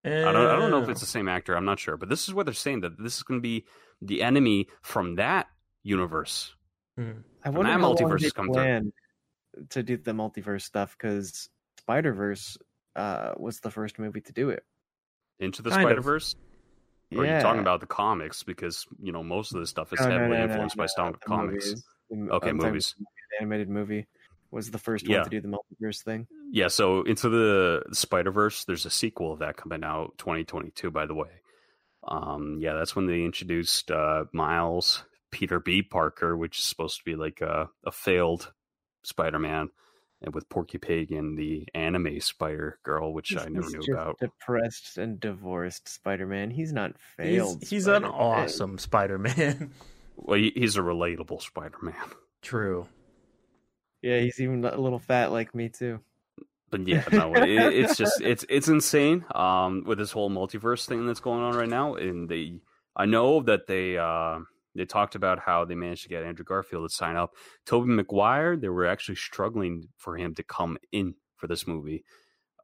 I don't know if it's the same actor. I'm not sure, but this is what they're saying, that this is going to be the enemy from that universe. Mm. I wonder how long they plan to do the multiverse stuff, because Spider-Verse was the first movie to do it. Into the Spider-Verse? Or are you talking about the comics? Because, you know, most of this stuff is heavily influenced by Stomp comics. Movies. The animated movie was the first one to do the multiverse thing. Yeah, so Into the Spider-Verse, there's a sequel of that coming out 2022, by the way. Yeah, that's when they introduced Miles Peter B. Parker, which is supposed to be like a failed Spider-Man. And with Porky Pig and the anime Spider Girl, which I never knew about. Depressed and divorced Spider-Man. He's not failed. He's an awesome Spider-Man. Well, he's a relatable Spider-Man. True. Yeah, he's even a little fat like me too. But yeah, no, it's just it's insane. With this whole multiverse thing that's going on right now, and I know that they talked about how they managed to get Andrew Garfield to sign up. Tobey Maguire, they were actually struggling for him to come in for this movie.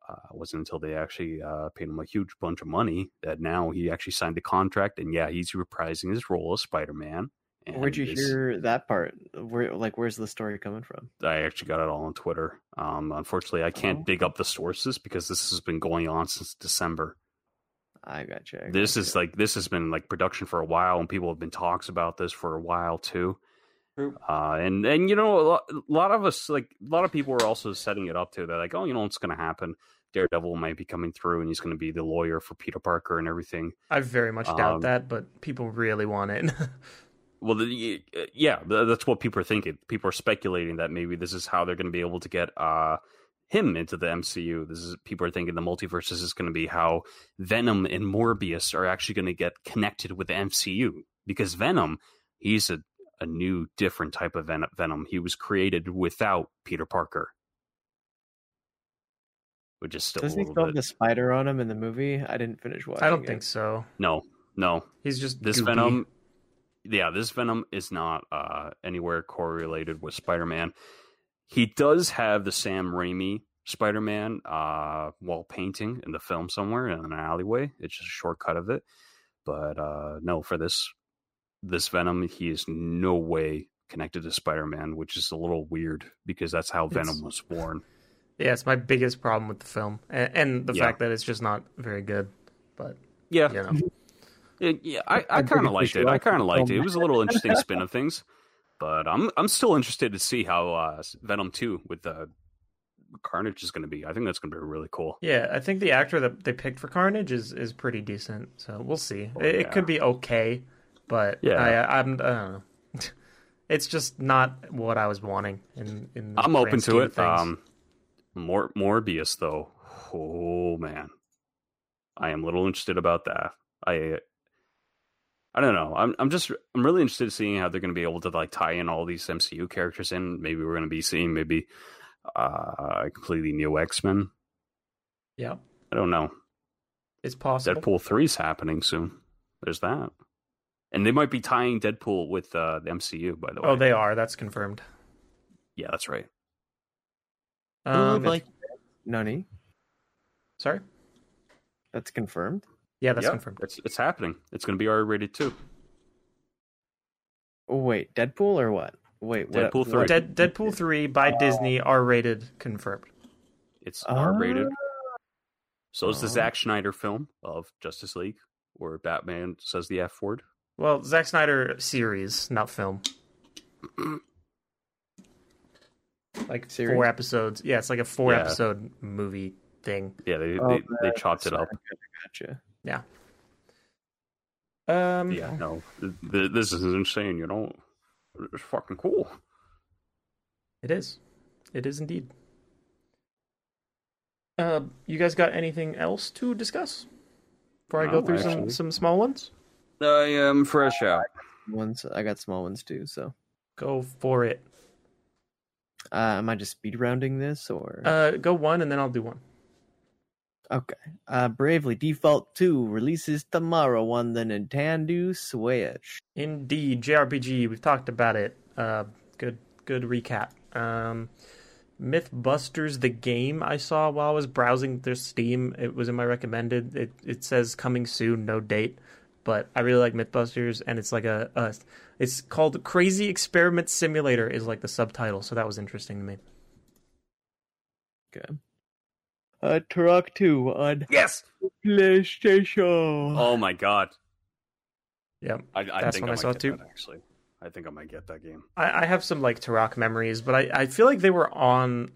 It wasn't until they actually paid him a huge bunch of money that now he actually signed the contract. And yeah, he's reprising his role as Spider-Man. Where'd you hear that part? Where's the story coming from? I actually got it all on Twitter. Unfortunately, I can't dig up the sources because this has been going on since December. I gotcha. This has been like production for a while, and people have been talks about this for a while too. And you know, a lot of people are also setting it up too. They're like, oh, you know, what's going to happen? Daredevil might be coming through, and he's going to be the lawyer for Peter Parker and everything. I very much doubt that, but people really want it. Well, that's what people are thinking. People are speculating that maybe this is how they're going to be able to get him into the MCU. People are thinking the multiverse is going to be how Venom and Morbius are actually going to get connected with the MCU, because Venom, he's a new, different type of Venom. He was created without Peter Parker, which is still doesn't a little bit. Doesn't he film the spider on him in the movie? I didn't finish watching. I don't think so. No, he's just this goopy. Venom. Yeah, this Venom is not anywhere correlated with Spider-Man. He does have the Sam Raimi Spider-Man while painting in the film somewhere in an alleyway. It's just a shortcut of it. But no, for this Venom, he is no way connected to Spider-Man, which is a little weird because that's how Venom was born. Yeah, it's my biggest problem with the film, and the fact that it's just not very good. But yeah, you know. I kind of liked it. It was a little interesting spin of things, but I'm still interested to see how Venom 2 with the Carnage is going to be. I think that's going to be really cool. Yeah, I think the actor that they picked for Carnage is pretty decent. So we'll see. It could be okay, but yeah, I don't know. It's just not what I was wanting. In the I'm open to it. Morbius, though. Oh, man. I am a little interested about that. I don't know. I'm really interested in seeing how they're going to be able to like tie in all these MCU characters in. Maybe we're going to be seeing a completely new X-Men. Yeah. I don't know. It's possible. Deadpool 3 is happening soon. There's that. And they might be tying Deadpool with the MCU, by the way. Oh, they are. That's confirmed. Yeah, that's right. Nani? Sorry? That's confirmed? Yeah, that's confirmed. It's happening. It's going to be R-rated too. Oh, wait, Deadpool or what? Wait, Deadpool 3. Deadpool 3 by Disney, R-rated, confirmed. It's R-rated. So is the Zack Snyder film of Justice League, where Batman says the F word? Well, Zack Snyder series, not film. Like series? 4 episodes. Yeah, it's like a 4 episode movie thing. Yeah, they chopped it up. Gotcha. Yeah. Yeah, no. This is insane, you know. It's fucking cool. It is. It is indeed. You guys got anything else to discuss? Before I go through some small ones? I am fresh out. I got small ones too, so. Go for it. Am I just speed rounding this, or? Go one, and then I'll do one. Okay. Bravely Default 2 releases tomorrow on the Nintendo Switch. Indeed, JRPG. We've talked about it. Good recap. Mythbusters, the game I saw while I was browsing their Steam. It was in my recommended. It says coming soon, no date. But I really like Mythbusters, and it's like it's called Crazy Experiment Simulator is like the subtitle, so that was interesting to me. Okay. Turok 2 on PlayStation. Oh my god. Yep. I think I might get that game. I have some like Turok memories, but I feel like they were on,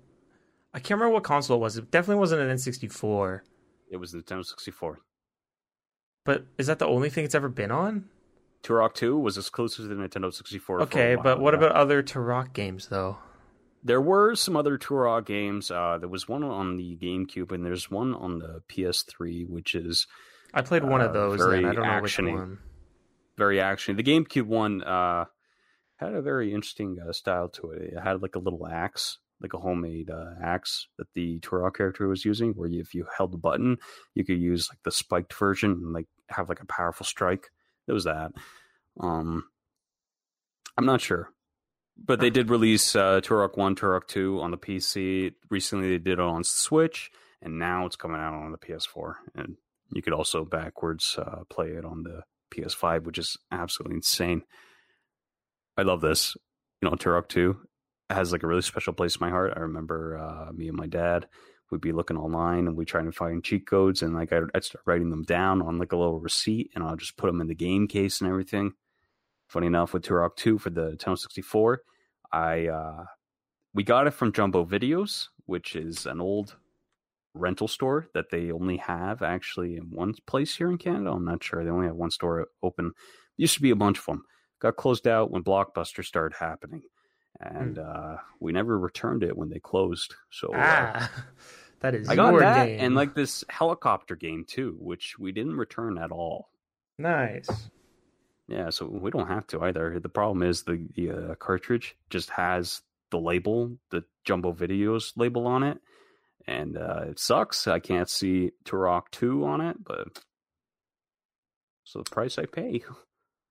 I can't remember what console it was. It definitely wasn't an N64. It was Nintendo 64. But is that the only thing it's ever been on? Turok 2 was exclusive to the Nintendo 64. Okay, but what about other Turok games though? There were some other Turok games. There was one on the GameCube, and there's one on the PS3, which is... I played one of those, and I don't know which one. Very actiony. The GameCube one had a very interesting style to it. It had like a little axe, like a homemade axe that the Turok character was using, where if you held the button, you could use like the spiked version and like have like a powerful strike. It was that. I'm not sure. But they did release Turok 1, Turok 2 on the PC. Recently, they did it on Switch, and now it's coming out on the PS4. And you could also backwards play it on the PS5, which is absolutely insane. I love this. You know, Turok 2 has like a really special place in my heart. I remember me and my dad would be looking online, and we trying to find cheat codes, and like I'd start writing them down on like a little receipt, and I'll just put them in the game case and everything. Funny enough, with Turok 2 for the Nintendo 64, we got it from Jumbo Videos, which is an old rental store that they only have actually in one place here in Canada. I'm not sure. They only have one store open. There used to be a bunch of them. Got closed out when Blockbuster started happening. And we never returned it when they closed. So that is I got that game. And like this helicopter game too, which we didn't return at all. Nice. Yeah, so we don't have to either. The problem is the cartridge just has the label, the Jumbo Videos label on it, and it sucks. I can't see Turok 2 on it, but so the price I pay.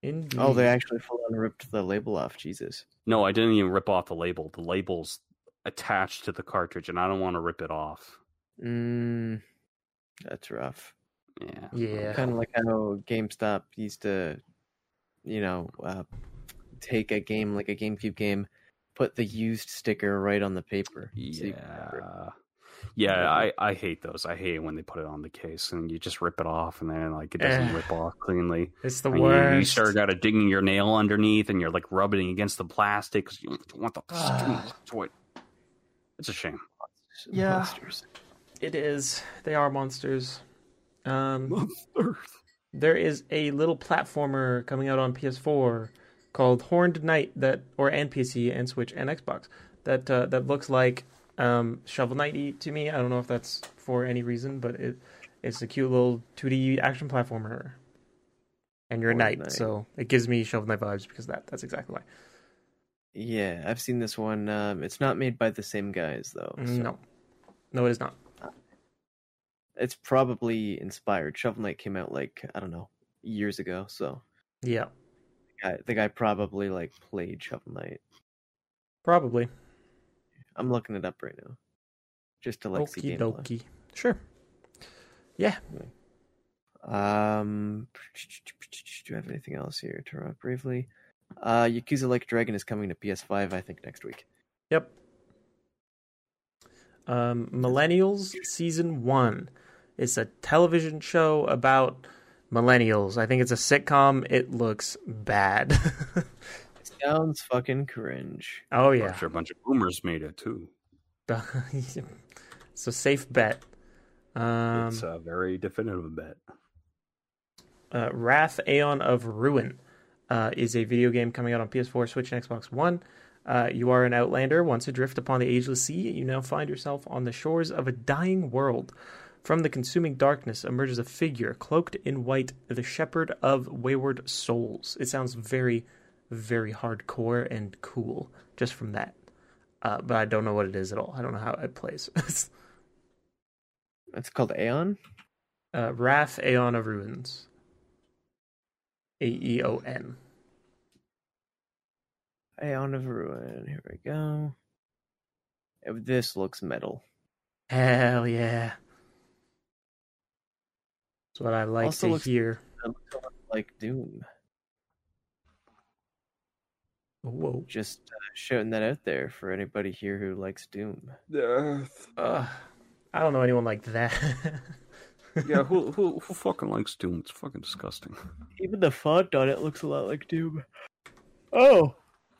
Indeed. Oh, they actually full-on ripped the label off, Jesus. No, I didn't even rip off the label. The label's attached to the cartridge, and I don't want to rip it off. That's rough. Yeah. Kind of like how GameStop used to, take a game like a GameCube game, put the used sticker right on the paper. Yeah, I hate those. I hate when they put it on the case and you just rip it off and then it doesn't rip off cleanly. It's the worst. You start out of digging your nail underneath and you're like rubbing against the plastic because you don't want the toy. It's a shame. Yeah, monsters. It is. They are monsters. Monsters. There is a little platformer coming out on PS4 called Horned Knight and PC and Switch and Xbox that looks like Shovel Knight-y to me. I don't know if that's for any reason, but it's a cute little 2D action platformer. And you're a knight, so it gives me Shovel Knight vibes because that's exactly why. Yeah, I've seen this one. It's not made by the same guys, though. So. No, it is not. It's probably inspired. Shovel Knight came out, I don't know, years ago, so... Yeah. The guy probably, played Shovel Knight. Probably. I'm looking it up right now. Just to see game dokie. Sure. Yeah. Do I have anything else here to wrap briefly? Yakuza Like a Dragon is coming to PS5, I think, next week. Yep. Millennials Season 1. It's a television show about millennials. I think it's a sitcom. It looks bad. Sounds fucking cringe. Oh, yeah. I'm sure a bunch of boomers made it, too. It's a safe bet. It's a very definitive bet. Wrath Aeon of Ruin is a video game coming out on PS4, Switch, and Xbox One. You are an outlander. Once adrift upon the ageless sea, you now find yourself on the shores of a dying world. From the consuming darkness emerges a figure cloaked in white, the Shepherd of Wayward Souls. It sounds very... very hardcore and cool just from that. But I don't know what it is at all. I don't know how it plays. It's called Aeon? Wrath Aeon of Ruins. A-E-O-N. Aeon of Ruin. Here we go. This looks metal. Hell yeah. That's what I like also to hear. Like Doom. Whoa. Just shouting that out there for anybody here who likes Doom. I don't know anyone like that. Yeah, who fucking likes Doom? It's fucking disgusting. Even the font on it looks a lot like Doom. Oh,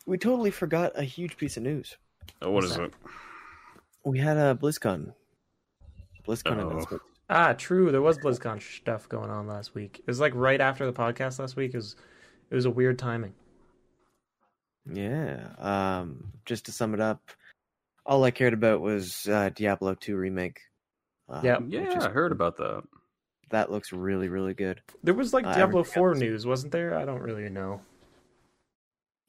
we totally forgot a huge piece of news. Oh, what is it? We had a BlizzCon announcement. Ah, true. There was BlizzCon stuff going on last week. It was right after the podcast last week. It was a weird timing. Yeah. Just to sum it up, all I cared about was Diablo 2 remake. I heard about that. That looks really, really good. There was Diablo 4 news, wasn't there? I don't really know.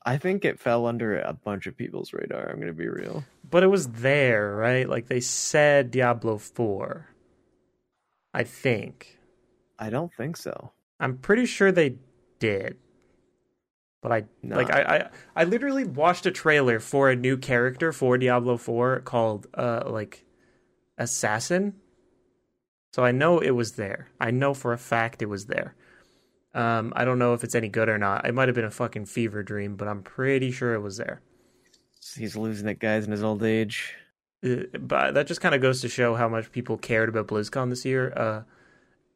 I think it fell under a bunch of people's radar. I'm going to be real. But it was there, right? They said Diablo 4. I think. I don't think so. I'm pretty sure they did. But I literally watched a trailer for a new character for Diablo 4 called Assassin. So I know it was there. I know for a fact it was there. I don't know if it's any good or not. It might have been a fucking fever dream, but I'm pretty sure it was there. He's losing it, guys, in his old age. But that just kind of goes to show how much people cared about BlizzCon this year.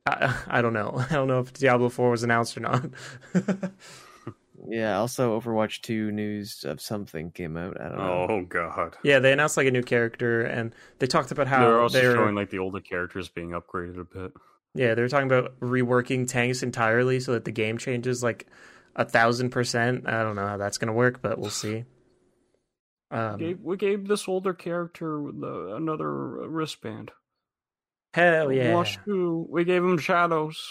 I don't know. I don't know if Diablo 4 was announced or not. Yeah, also Overwatch 2 news of something came out. I don't know. Oh, God. Yeah, they announced a new character, and they talked about how... They're also showing the older characters being upgraded a bit. Yeah, they were talking about reworking tanks entirely so that the game changes 1,000%. I don't know how that's going to work, but we'll see. We gave this older character another wristband. Hell yeah. Overwatch 2, we gave him shadows.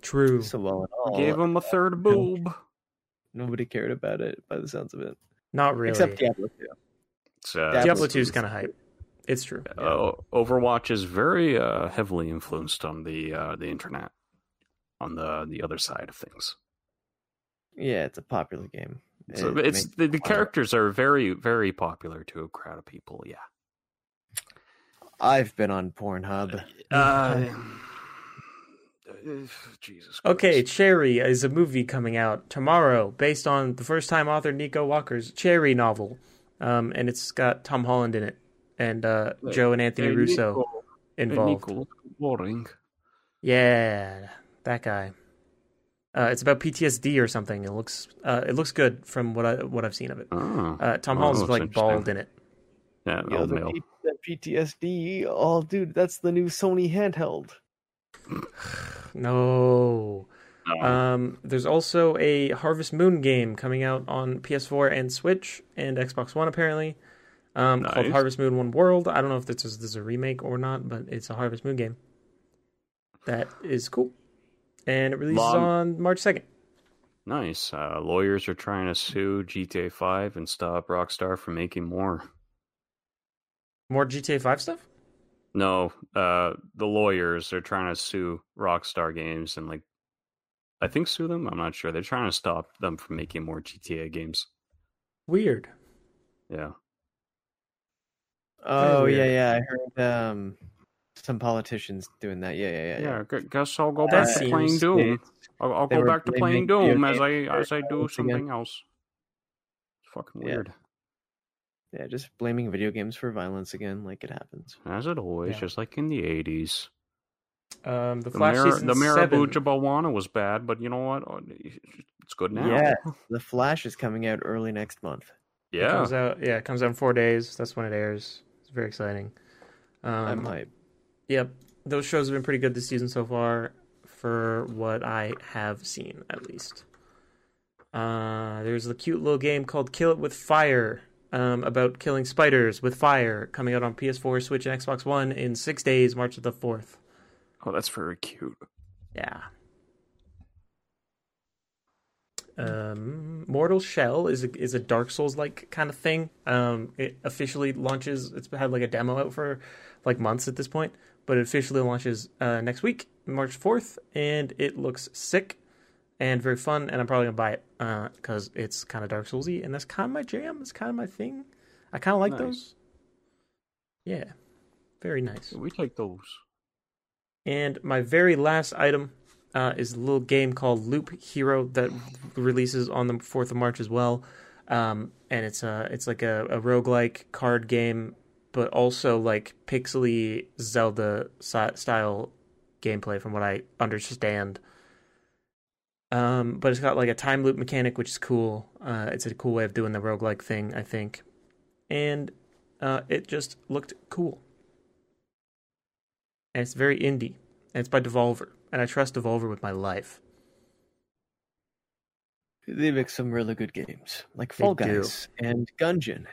True. So well at all. We gave him a third boob. Nobody cared about it, by the sounds of it. Not really. Except Diablo 2. Diablo 2 is kind of hype. It's true. Overwatch is very heavily influenced on the internet, on the other side of things. Yeah, it's a popular game. So it's the characters are very, very popular to a crowd of people. Yeah, I've been on Pornhub. Jesus Christ. Okay, Cherry is a movie coming out tomorrow based on the first-time author Nico Walker's Cherry novel, and it's got Tom Holland in it and Joe and Anthony Russo involved. Nico, boring. Yeah, that guy. It's about PTSD or something. It looks good from what I've seen of it. Oh. Tom Holland's like bald in it. Yeah, old male. PTSD. Oh, dude, that's the new Sony handheld. No. There's also a Harvest Moon game coming out on PS4 and Switch and Xbox One apparently. Called Harvest Moon One World. I don't know if this is a remake or not, but it's a Harvest Moon game. That is cool. And it releases on March 2nd. Nice. Lawyers are trying to sue GTA 5 and stop Rockstar from making more. More GTA 5 stuff? No. The lawyers are trying to sue Rockstar games and, I think sue them? I'm not sure. They're trying to stop them from making more GTA games. Weird. Yeah. Oh, yeah. I heard... some politicians doing that. Yeah. Guess I'll go back to playing Doom. I'll go back to playing Doom as I do something else. It's fucking weird. Yeah, just blaming video games for violence again, like it happens. As it always, just like in the 80s. The Marabuja Bawana was bad, but you know what? It's good now. Yeah, The Flash is coming out early next month. Yeah. It comes out in 4 days. That's when it airs. It's very exciting. I'm hyped. Yep, those shows have been pretty good this season so far, for what I have seen, at least. There's the cute little game called Kill It With Fire, about killing spiders with fire, coming out on PS4, Switch, and Xbox One in 6 days, March the 4th. Oh, that's very cute. Yeah. Mortal Shell is a Dark Souls-like kind of thing. It officially launches, it's had a demo out for months at this point, but it officially launches next week, March 4th, and it looks sick and very fun, and I'm probably going to buy it because it's kind of Dark Souls-y, and that's kind of my jam, it's kind of my thing. I kind of like those. Yeah, very nice. Yeah, we like those. And my very last item is a little game called Loop Hero that releases on the 4th of March as well, and it's like a roguelike card game, but also pixely Zelda style gameplay from what I understand. But it's got a time loop mechanic, which is cool. It's a cool way of doing the roguelike thing, I think. And it just looked cool. And it's very indie. And it's by Devolver. And I trust Devolver with my life. They make some really good games. Like Fall Guys and Gungeon.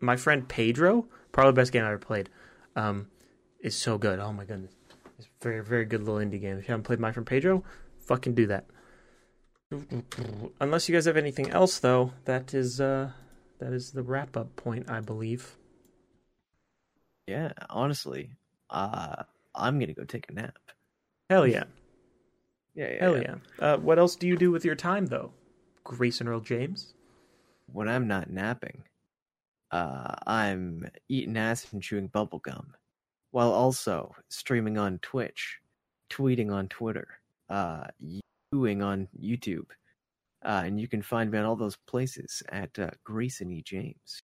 My friend Pedro, probably the best game I ever played, is so good. Oh my goodness. It's a very, very good little indie game. If you haven't played My Friend Pedro, fucking do that. Unless you guys have anything else, though, that is the wrap-up point, I believe. Yeah, honestly, I'm going to go take a nap. Hell yeah. Yeah. Hell yeah. What else do you do with your time, though, Grayson Earl James? When I'm not napping, I'm eating ass and chewing bubblegum, while also streaming on Twitch, tweeting on Twitter, doing on YouTube, and you can find me on all those places at Grayson E. James.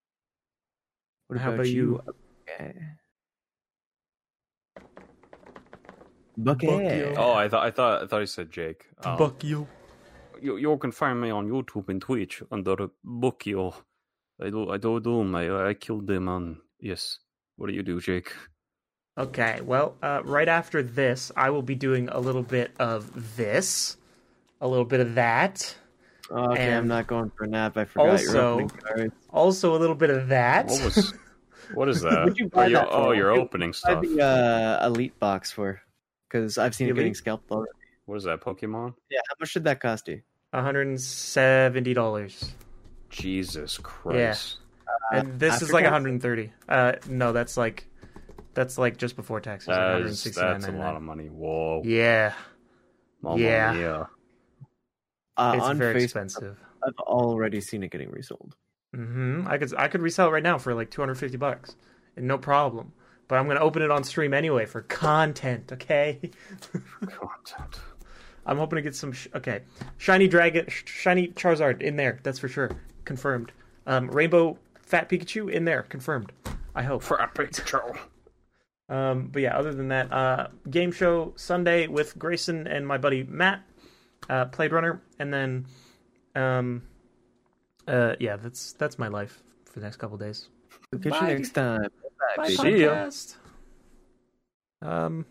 How about you? Okay. Buckyo. Oh, I thought he said Jake. Buckyo. You can find me on YouTube and Twitch under Buckyo. I do Doom. I killed the man. Yes. What do you do, Jake? Okay, well, right after this, I will be doing a little bit of this, a little bit of that. Okay, and I'm not going for a nap. I forgot your opening cards. Also a little bit of that. What is that? Would you buy that for? Oh, your opening stuff. The Elite box for, because I've seen it getting scalped already. What is that, Pokemon? Yeah, how much did that cost you? $170. Jesus Christ! Yeah. And this is $130. No, that's just before taxes. That's a lot of money. Whoa. Yeah. Mama mia. It's very expensive. I've already seen it getting resold. Mm-hmm. I could resell it right now for like $250 and no problem. But I'm gonna open it on stream anyway for content, okay? Content. I'm hoping to get some. Okay, shiny dragon, shiny Charizard in there. That's for sure, confirmed. Rainbow Fat Pikachu in there, confirmed. I hope for a Pikachu. But yeah, other than that, game show Sunday with Grayson and my buddy Matt, Blade Runner, and then, yeah, that's my life for the next couple of days. We'll catch you next time. Bye, podcast. You.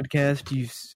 Podcast, you.